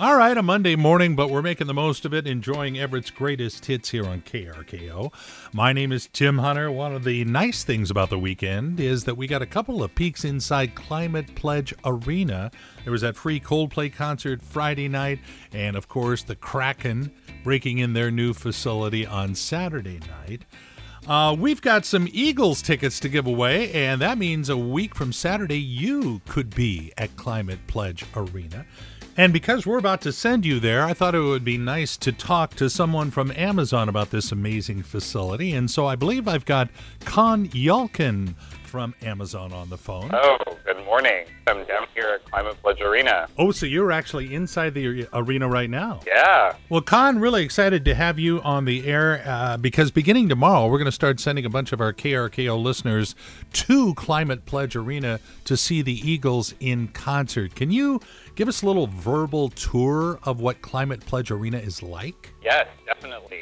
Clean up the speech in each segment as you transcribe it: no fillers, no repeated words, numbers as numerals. All right, a Monday morning, but we're making the most of it, enjoying Everett's greatest hits here on KRKO. My name is Tim Hunter. One of the nice things about the weekend is that we got a couple of peeks inside Climate Pledge Arena. There was that free Coldplay concert Friday night, and of course the Kraken breaking in their new facility on Saturday night. We've got some Eagles tickets to give away, and that means a week from Saturday you could be at Climate Pledge Arena. And because we're about to send you there, I thought it would be nice to talk to someone from Amazon about this amazing facility. And so I believe I've got Kahn Yalkin from Amazon on the phone. Oh, good morning. I'm down here at Climate Pledge Arena. Oh, so you're actually inside the arena right now. Yeah. Well, Kahn, really excited to have you on the air because beginning tomorrow, we're going to start sending a bunch of our KRKO listeners to Climate Pledge Arena to see the Eagles in concert. Can you give us a little verbal tour of what Climate Pledge Arena is like? Yes, definitely.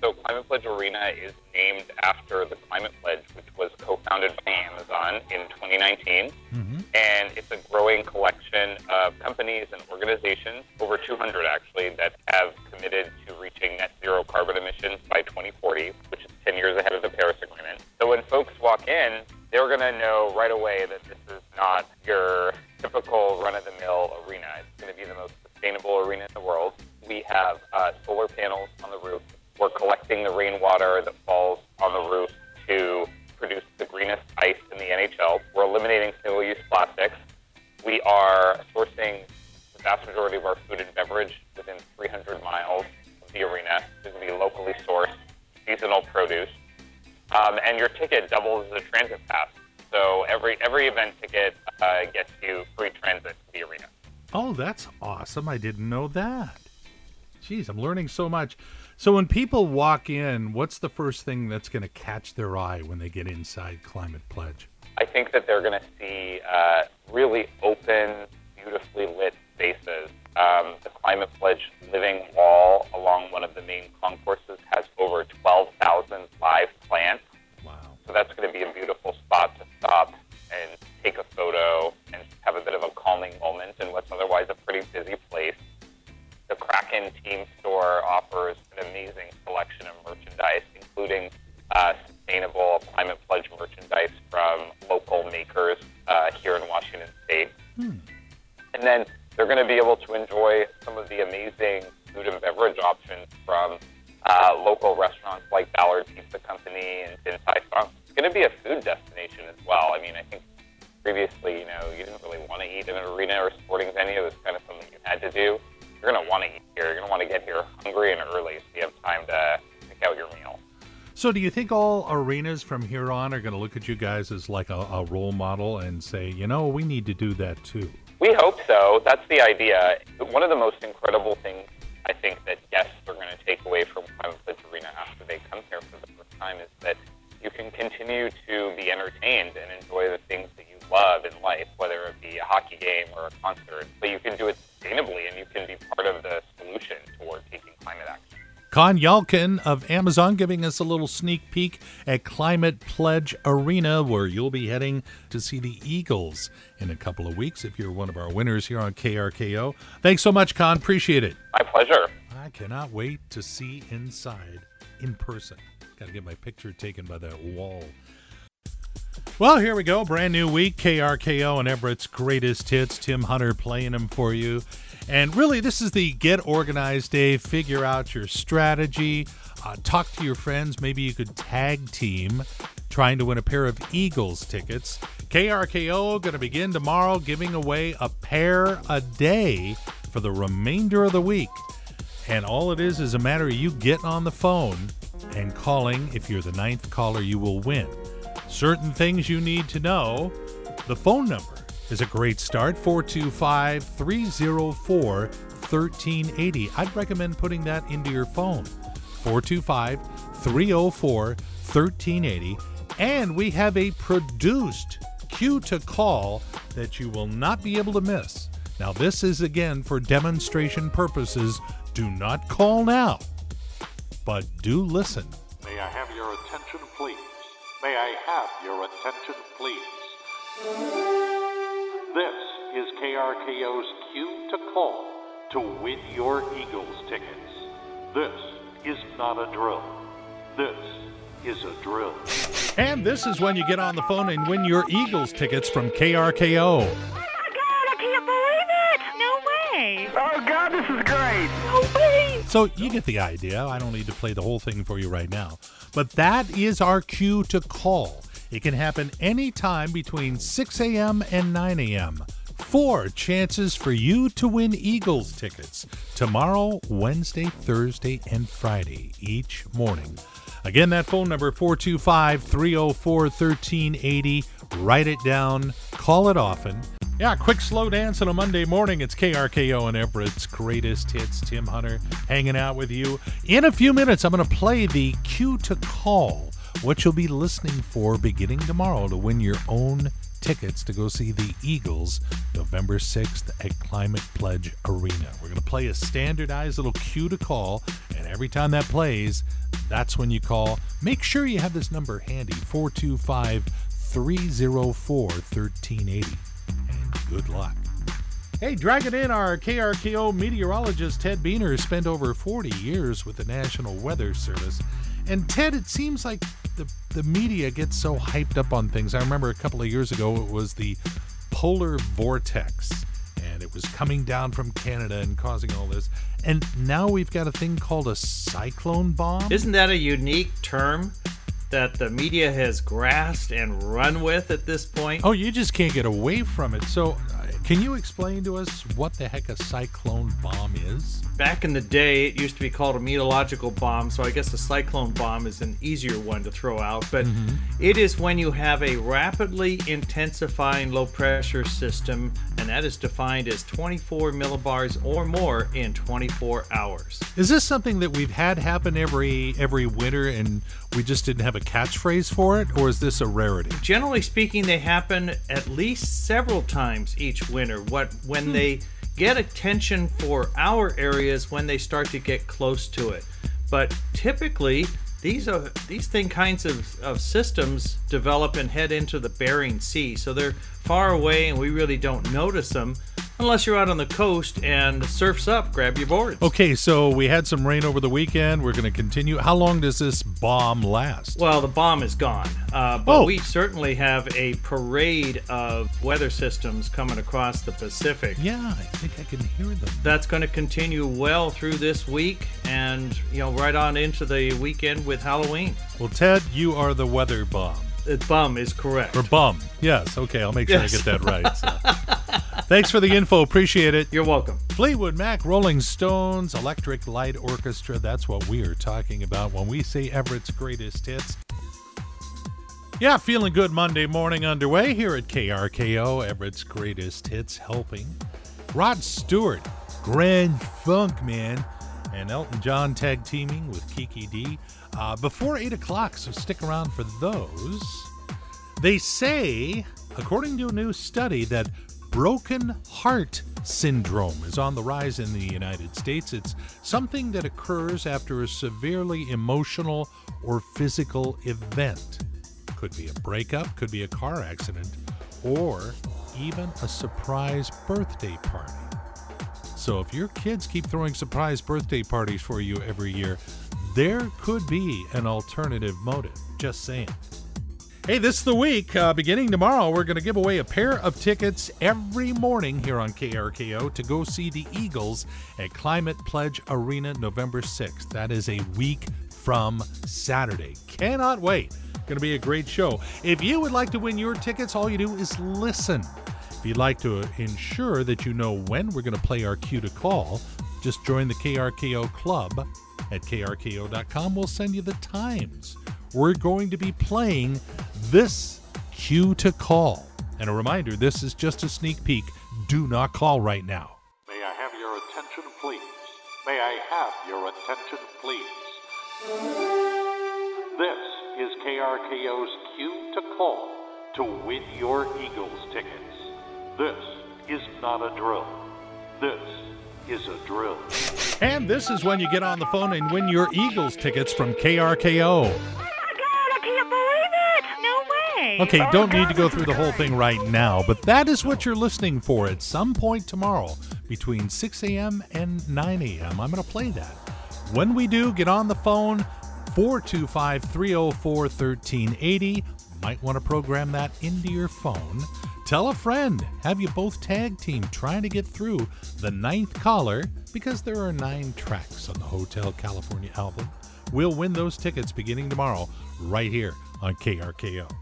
So Climate Pledge Arena is named after the Climate Pledge, which was co-founded by Amazon in 2019. Mm-hmm. And it's a growing collection of companies and organizations, over 200 actually, that have committed to reaching net zero carbon emissions by 2040, which is 10 years ahead of the Paris Agreement. So when folks walk in, they're going to know right away that this is not your typical run-of-the-mill arena. It's going to be the most sustainable arena in the world. We have solar panels on the roof. We're collecting the rainwater that falls on the roof to produce the greenest ice in the NHL. We're eliminating single-use plastics. We are sourcing the vast majority of our food and beverage within 300 miles of the arena. This will be locally sourced, seasonal produce. And your ticket doubles as a transit pass. So every event ticket gets you free transit to the arena. Oh, that's awesome. I didn't know that. Jeez, I'm learning so much. So when people walk in, what's the first thing that's going to catch their eye when they get inside Climate Pledge? I think that they're going to see really open, beautifully lit spaces. The Climate Pledge living wall along one of the main concourses has over 12,000 live plants. Wow. So that's going to be a beautiful spot to stop and take a photo and have a bit of a calming moment in what's otherwise a pretty busy place. The Kraken team store offers an amazing selection of merchandise, including sustainable Climate Pledge merchandise from local makers here in Washington State. Hmm. And then they're going to be able to enjoy some of the amazing food and beverage options from local restaurants like Ballard Pizza Company and Din Tai Fung. It's going to be a food destination as well. I mean, I think previously, you didn't really want to eat in an arena or sporting venue. It was kind of something you had to do. You're going to want to eat here. You're going to want to get here hungry and early so you have time to pick out your meal. So do you think all arenas from here on are going to look at you guys as like a role model and say, we need to do that too? We hope so. That's the idea. One of the most incredible things I think that guests are going to take away from Climate Pledge Arena after they come here for the first time is that you can continue to be entertained and enjoy the things that you love in life, whether it be a hockey game or a concert, but you can do it sustainably and you can be part of the solution toward taking climate action. Kahn Yalkin of Amazon giving us a little sneak peek at Climate Pledge Arena, where you'll be heading to see the Eagles in a couple of weeks if you're one of our winners here on KRKO. Thanks so much, Kahn. Appreciate it. My pleasure. I cannot wait to see inside in person. Got to get my picture taken by that wall. Well, here we go. Brand new week. KRKO and Everett's greatest hits. Tim Hunter playing them for you. And really, this is the get organized day. Figure out your strategy. Talk to your friends. Maybe you could tag team trying to win a pair of Eagles tickets. KRKO going to begin tomorrow giving away a pair a day for the remainder of the week. And all it is a matter of you getting on the phone and calling. If you're the 9th caller, you will win. Certain things you need to know. The phone number is a great start, 425-304-1380. I'd recommend putting that into your phone, 425-304-1380. And we have a produced cue to call that you will not be able to miss. Now, this is, again, for demonstration purposes. Do not call now, but do listen. May I have your attention, please? May I have your attention, please? This is KRKO's Cue to Call to win your Eagles tickets. This is not a drill. This is a drill. And this is when you get on the phone and win your Eagles tickets from KRKO. Oh, God, this is great. Oh, please. So you get the idea. I don't need to play the whole thing for you right now. But that is our cue to call. It can happen any time between 6 a.m. and 9 a.m. 4 chances for you to win Eagles tickets tomorrow, Wednesday, Thursday, and Friday each morning. Again, that phone number, 425-304-1380. Write it down. Call it often. Yeah, quick slow dance on a Monday morning. It's KRKO and Everett's Greatest Hits. Tim Hunter hanging out with you. In a few minutes, I'm going to play the cue to call, what you'll be listening for beginning tomorrow to win your own tickets to go see the Eagles November 6th at Climate Pledge Arena. We're going to play a standardized little cue to call, and every time that plays, that's when you call. Make sure you have this number handy, 425-304-1380. Good luck. Hey, drag it in. Our KRKO meteorologist Ted Beener spent over 40 years with the National Weather Service. And Ted, it seems like the media gets so hyped up on things. I remember a couple of years ago it was the polar vortex, and it was coming down from Canada and causing all this. And now we've got a thing called a cyclone bomb. Isn't that a unique term that the media has grasped and run with at this point? Oh, you just can't get away from it. So can you explain to us what the heck a cyclone bomb is? Back in the day, it used to be called a meteorological bomb, so I guess a cyclone bomb is an easier one to throw out. But it is when you have a rapidly intensifying low-pressure system, and that is defined as 24 millibars or more in 24 hours. Is this something that we've had happen every winter and we just didn't have a catchphrase for it, or is this a rarity? Generally speaking, they happen at least several times each winter. When they get attention for our areas, when they start to get close to it. But typically, these kinds of systems develop and head into the Bering Sea, so they're far away and we really don't notice them. Unless you're out on the coast and surf's up, grab your boards. Okay, so we had some rain over the weekend. We're going to continue. How long does this bomb last? Well, the bomb is gone. But we certainly have a parade of weather systems coming across the Pacific. Yeah, I think I can hear them. That's going to continue well through this week and, you know, right on into the weekend with Halloween. Well, Ted, you are the weather bomb. Bum is correct. Or bum. Yes. Okay, I'll make sure I get that right. So. Thanks for the info. Appreciate it. You're welcome. Fleetwood Mac, Rolling Stones, Electric Light Orchestra. That's what we are talking about when we say Everett's Greatest Hits. Yeah, feeling good Monday morning underway here at KRKO. Everett's Greatest Hits helping. Rod Stewart, Grand Funk Man, and Elton John tag teaming with Kiki Dee. Before 8 o'clock, so stick around for those. They say, according to a new study, that broken heart syndrome is on the rise in the United States. It's something that occurs after a severely emotional or physical event. Could be a breakup, could be a car accident, or even a surprise birthday party. So if your kids keep throwing surprise birthday parties for you every year, there could be an alternative motive. Just saying. Hey, this is the week. Beginning tomorrow, we're going to give away a pair of tickets every morning here on KRKO to go see the Eagles at Climate Pledge Arena November 6th. That is a week from Saturday. Cannot wait. Going to be a great show. If you would like to win your tickets, all you do is listen. If you'd like to ensure that you know when we're going to play our cue to call, just join the KRKO Club at krko.com. We'll send you the times. We're going to be playing this cue to call. And a reminder, this is just a sneak peek. Do not call right now. May I have your attention, please? May I have your attention, please? This is KRKO's cue to call to win your Eagles tickets. This is not a drill. This is a drill. And this is when you get on the phone and win your Eagles tickets from KRKO. Oh, my God, I can't believe it. No way. Okay, don't need to go through the whole thing right now, but that is what you're listening for at some point tomorrow between 6 a.m. and 9 a.m. I'm going to play that. When we do, get on the phone, 425-304-1380. Might want to program that into your phone. Tell a friend. Have you both tag team trying to get through the ninth caller, because there are 9 tracks on the Hotel California album. We'll win those tickets beginning tomorrow right here on KRKO.